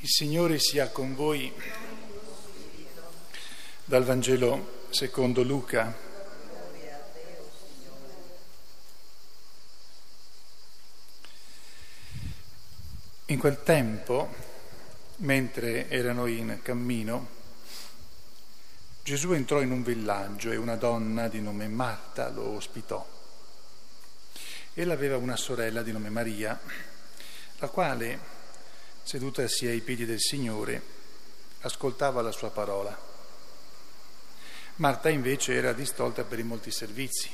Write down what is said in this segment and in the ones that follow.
Il Signore sia con voi. Dal Vangelo secondo Luca. In quel tempo, mentre erano in cammino, Gesù entrò in un villaggio e una donna di nome Marta lo ospitò. Ella aveva una sorella di nome Maria, la quale, sedutasi ai piedi del Signore, ascoltava la sua parola. Marta invece era distolta per i molti servizi.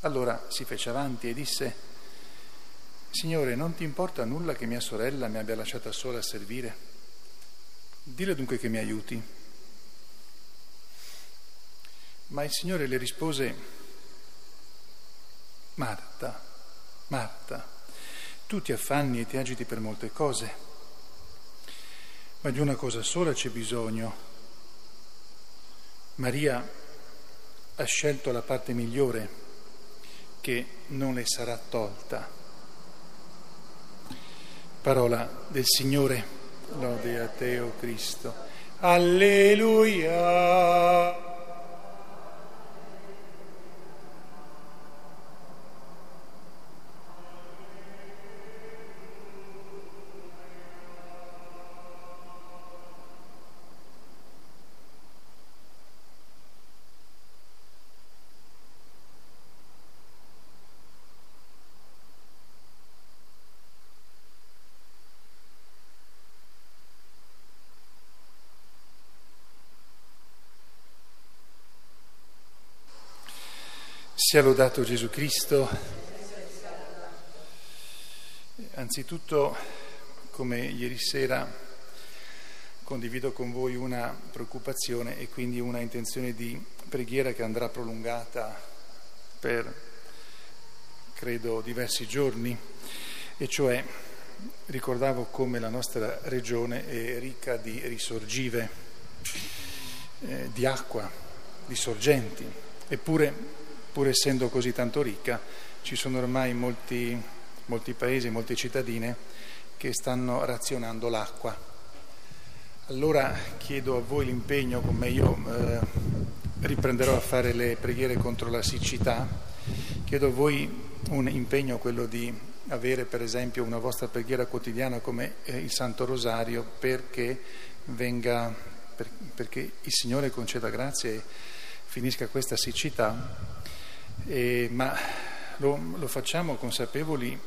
Allora si fece avanti e disse: «Signore, non ti importa nulla che mia sorella mi abbia lasciata sola a servire? Dile dunque che mi aiuti». Ma il Signore le rispose: «Marta, Marta, tu ti affanni e ti agiti per molte cose, ma di una cosa sola c'è bisogno. Maria ha scelto la parte migliore, che non le sarà tolta». Parola del Signore, lode a te, o Cristo. Alleluia. Sia lodato Gesù Cristo. Anzitutto, come ieri sera, condivido con voi una preoccupazione e quindi una intenzione di preghiera che andrà prolungata per, credo, diversi giorni, e cioè ricordavo come la nostra regione è ricca di risorgive, di acqua, di sorgenti, eppure pur essendo così tanto ricca, ci sono ormai molti paesi, molte cittadine che stanno razionando l'acqua. Allora chiedo a voi l'impegno con me. Io riprenderò a fare le preghiere contro la siccità. Chiedo a voi un impegno, quello di avere per esempio una vostra preghiera quotidiana come il Santo Rosario, perché il Signore conceda grazia e finisca questa siccità. Ma lo facciamo consapevoli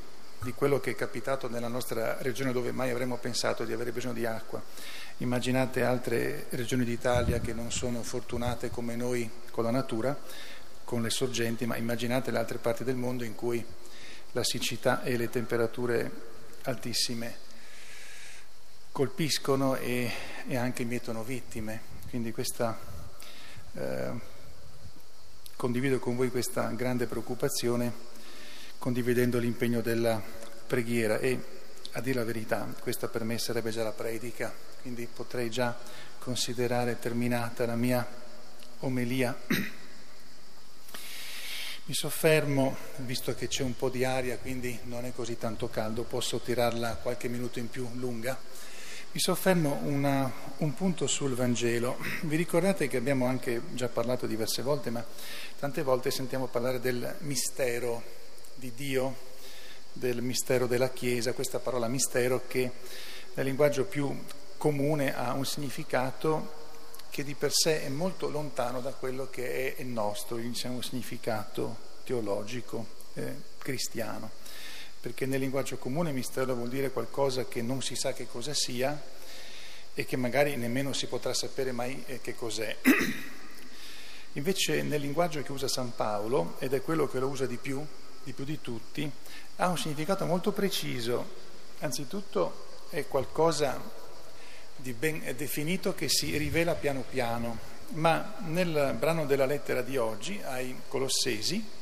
di quello che è capitato nella nostra regione, dove mai avremmo pensato di avere bisogno di acqua. Immaginate altre regioni d'Italia che non sono fortunate come noi con la natura, con le sorgenti, ma immaginate le altre parti del mondo in cui la siccità e le temperature altissime colpiscono e anche mietono vittime. Quindi condivido con voi questa grande preoccupazione, condividendo l'impegno della preghiera, e a dire la verità questa per me sarebbe già la predica, quindi potrei già considerare terminata la mia omelia. Mi soffermo, visto che c'è un po' di aria, quindi non è così tanto caldo, posso tirarla qualche minuto in più lunga. Mi soffermo un punto sul Vangelo. Vi ricordate che abbiamo anche già parlato diverse volte, ma tante volte sentiamo parlare del mistero di Dio, del mistero della Chiesa, questa parola mistero che nel linguaggio più comune ha un significato che di per sé è molto lontano da quello che è il nostro, diciamo, un significato teologico, cristiano. Perché nel linguaggio comune mistero vuol dire qualcosa che non si sa che cosa sia e che magari nemmeno si potrà sapere mai che cos'è. Invece nel linguaggio che usa San Paolo, ed è quello che lo usa di più di tutti, ha un significato molto preciso. Anzitutto è qualcosa di ben definito che si rivela piano piano, ma nel brano della lettera di oggi ai Colossesi,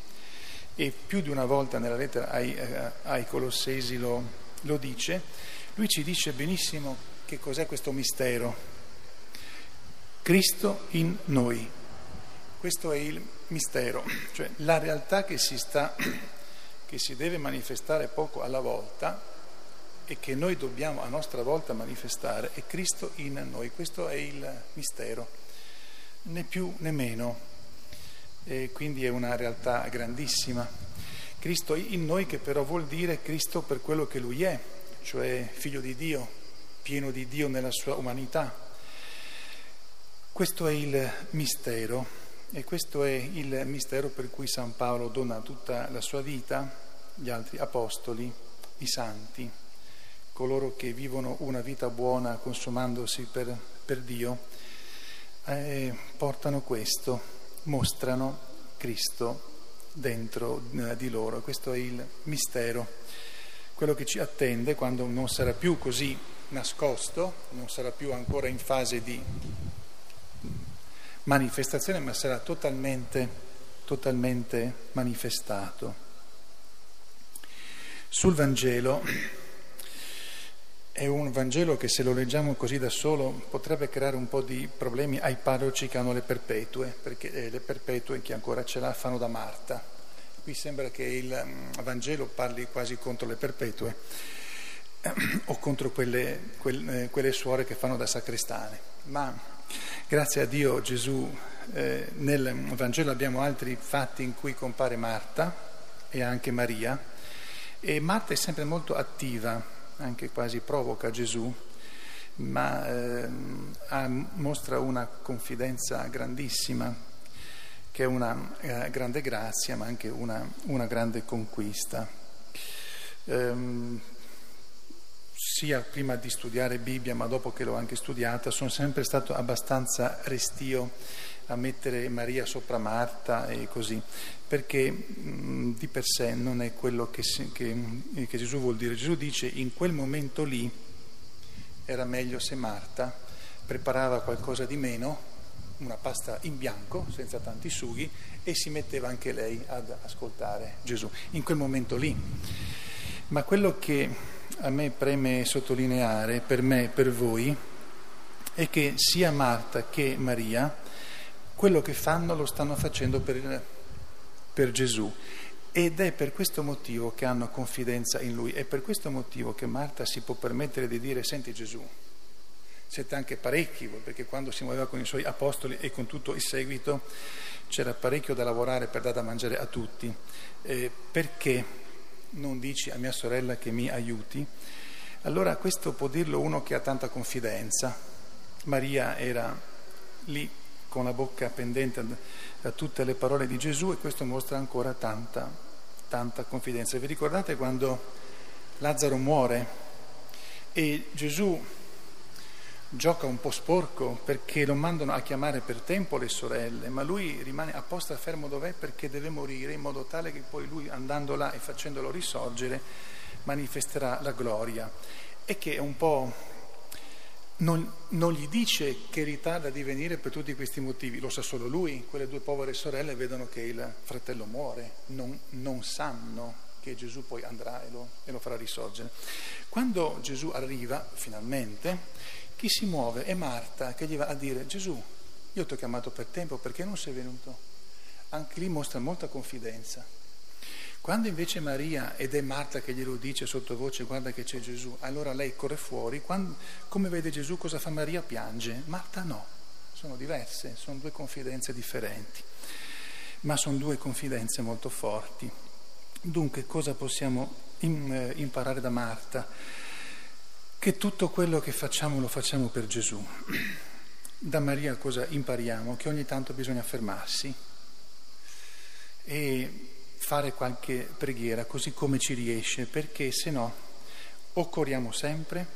e più di una volta nella lettera ai Colossesi lo dice, lui ci dice benissimo che cos'è questo mistero. Cristo in noi, questo è il mistero, cioè la realtà che si deve manifestare poco alla volta, e che noi dobbiamo a nostra volta manifestare è Cristo in noi. Questo è il mistero, né più né meno, e quindi è una realtà grandissima. Cristo in noi, che però vuol dire Cristo per quello che Lui è, cioè figlio di Dio, pieno di Dio nella sua umanità. Questo è il mistero, e questo è il mistero per cui San Paolo dona tutta la sua vita, gli altri apostoli, i santi, coloro che vivono una vita buona consumandosi per Dio, portano questo, mostrano Cristo dentro di loro. Questo è il mistero, quello che ci attende quando non sarà più così nascosto, non sarà più ancora in fase di manifestazione, ma sarà totalmente manifestato. Sul Vangelo, è un Vangelo che, se lo leggiamo così da solo, potrebbe creare un po' di problemi ai parroci che hanno le perpetue, perché le perpetue, chi ancora ce l'ha, fanno da Marta. Qui sembra che il Vangelo parli quasi contro le perpetue o contro quelle suore che fanno da sacrestane, ma grazie a Dio Gesù, nel Vangelo abbiamo altri fatti in cui compare Marta e anche Maria, e Marta è sempre molto attiva, anche quasi provoca Gesù, ma mostra una confidenza grandissima, che è una grande grazia, ma anche una grande conquista. Sia prima di studiare Bibbia, ma dopo che l'ho anche studiata, sono sempre stato abbastanza restio a mettere Maria sopra Marta e così, perché di per sé non è quello che Gesù vuol dire. Gesù dice: in quel momento lì era meglio se Marta preparava qualcosa di meno, una pasta in bianco senza tanti sughi, e si metteva anche lei ad ascoltare Gesù in quel momento lì. Ma quello che a me preme sottolineare, per me, per voi, è che sia Marta che Maria quello che fanno lo stanno facendo per Gesù, ed è per questo motivo che hanno confidenza in Lui, è per questo motivo che Marta si può permettere di dire: senti Gesù, siete anche parecchi, perché quando si muoveva con i Suoi apostoli e con tutto il seguito c'era parecchio da lavorare per dare da mangiare a tutti, perché non dici a mia sorella che mi aiuti? Allora questo può dirlo uno che ha tanta confidenza. Maria era lì con la bocca pendente a tutte le parole di Gesù, e questo mostra ancora tanta confidenza. Vi ricordate quando Lazzaro muore e Gesù gioca un po' sporco, perché lo mandano a chiamare per tempo le sorelle, ma lui rimane apposta fermo dov'è, perché deve morire, in modo tale che poi lui, andando là e facendolo risorgere, manifesterà la gloria. E che è un po'... Non gli dice che ritarda di venire per tutti questi motivi, lo sa solo lui. Quelle due povere sorelle vedono che il fratello muore, non sanno che Gesù poi andrà e lo farà risorgere. Quando Gesù arriva, finalmente, chi si muove è Marta, che gli va a dire: Gesù, io ti ho chiamato per tempo, perché non sei venuto? Anche lì mostra molta confidenza. Quando invece Maria, ed è Marta che glielo dice sottovoce: guarda che c'è Gesù, allora lei corre fuori. Come vede Gesù, cosa fa Maria? Piange. Marta no, sono diverse, sono due confidenze differenti, ma sono due confidenze molto forti. Dunque, cosa possiamo imparare da Marta? Che tutto quello che facciamo lo facciamo per Gesù. Da Maria cosa impariamo? Che ogni tanto bisogna fermarsi e fare qualche preghiera, così come ci riesce, perché se no o corriamo sempre,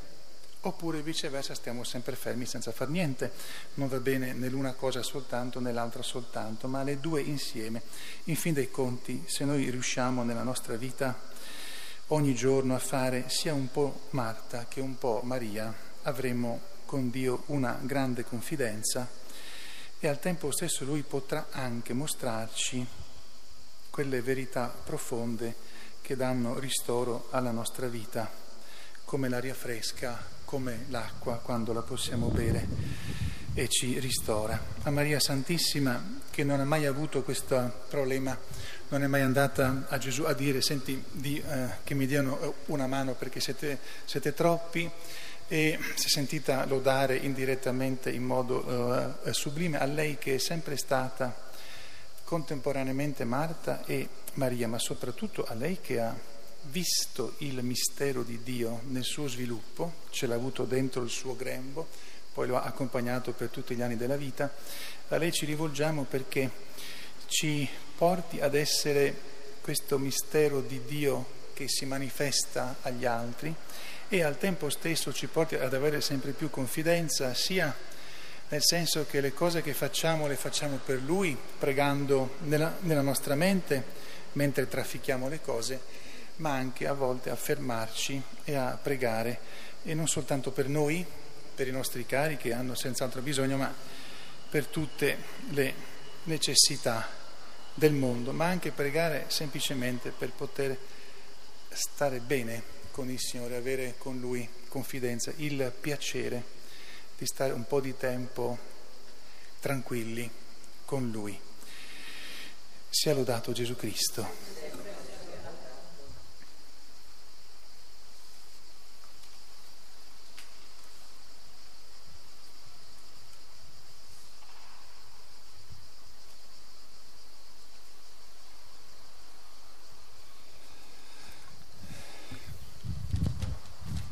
oppure viceversa stiamo sempre fermi senza far niente. Non va bene né l'una cosa soltanto né l'altra soltanto, ma le due insieme. In fin dei conti, se noi riusciamo nella nostra vita ogni giorno a fare sia un po' Marta che un po' Maria, avremo con Dio una grande confidenza, e al tempo stesso Lui potrà anche mostrarci quelle verità profonde che danno ristoro alla nostra vita, come l'aria fresca, come l'acqua quando la possiamo bere e ci ristora. A Maria Santissima, che non ha mai avuto questo problema non è mai andata a Gesù a dire: senti, che mi diano una mano perché siete troppi, e si è sentita lodare indirettamente in modo sublime a lei, che è sempre stata contemporaneamente Marta e Maria, ma soprattutto a lei che ha visto il mistero di Dio nel suo sviluppo, ce l'ha avuto dentro il suo grembo, poi lo ha accompagnato per tutti gli anni della vita. A lei ci rivolgiamo perché ci porti ad essere questo mistero di Dio che si manifesta agli altri, e al tempo stesso ci porti ad avere sempre più confidenza, sia nel senso che le cose che facciamo le facciamo per Lui, pregando nella nostra mente mentre traffichiamo le cose, ma anche a volte a fermarci e a pregare, e non soltanto per noi, per i nostri cari che hanno senz'altro bisogno, ma per tutte le necessità del mondo, ma anche pregare semplicemente per poter stare bene con il Signore, avere con Lui confidenza, il piacere di stare un po' di tempo tranquilli con Lui. Sia lodato Gesù Cristo.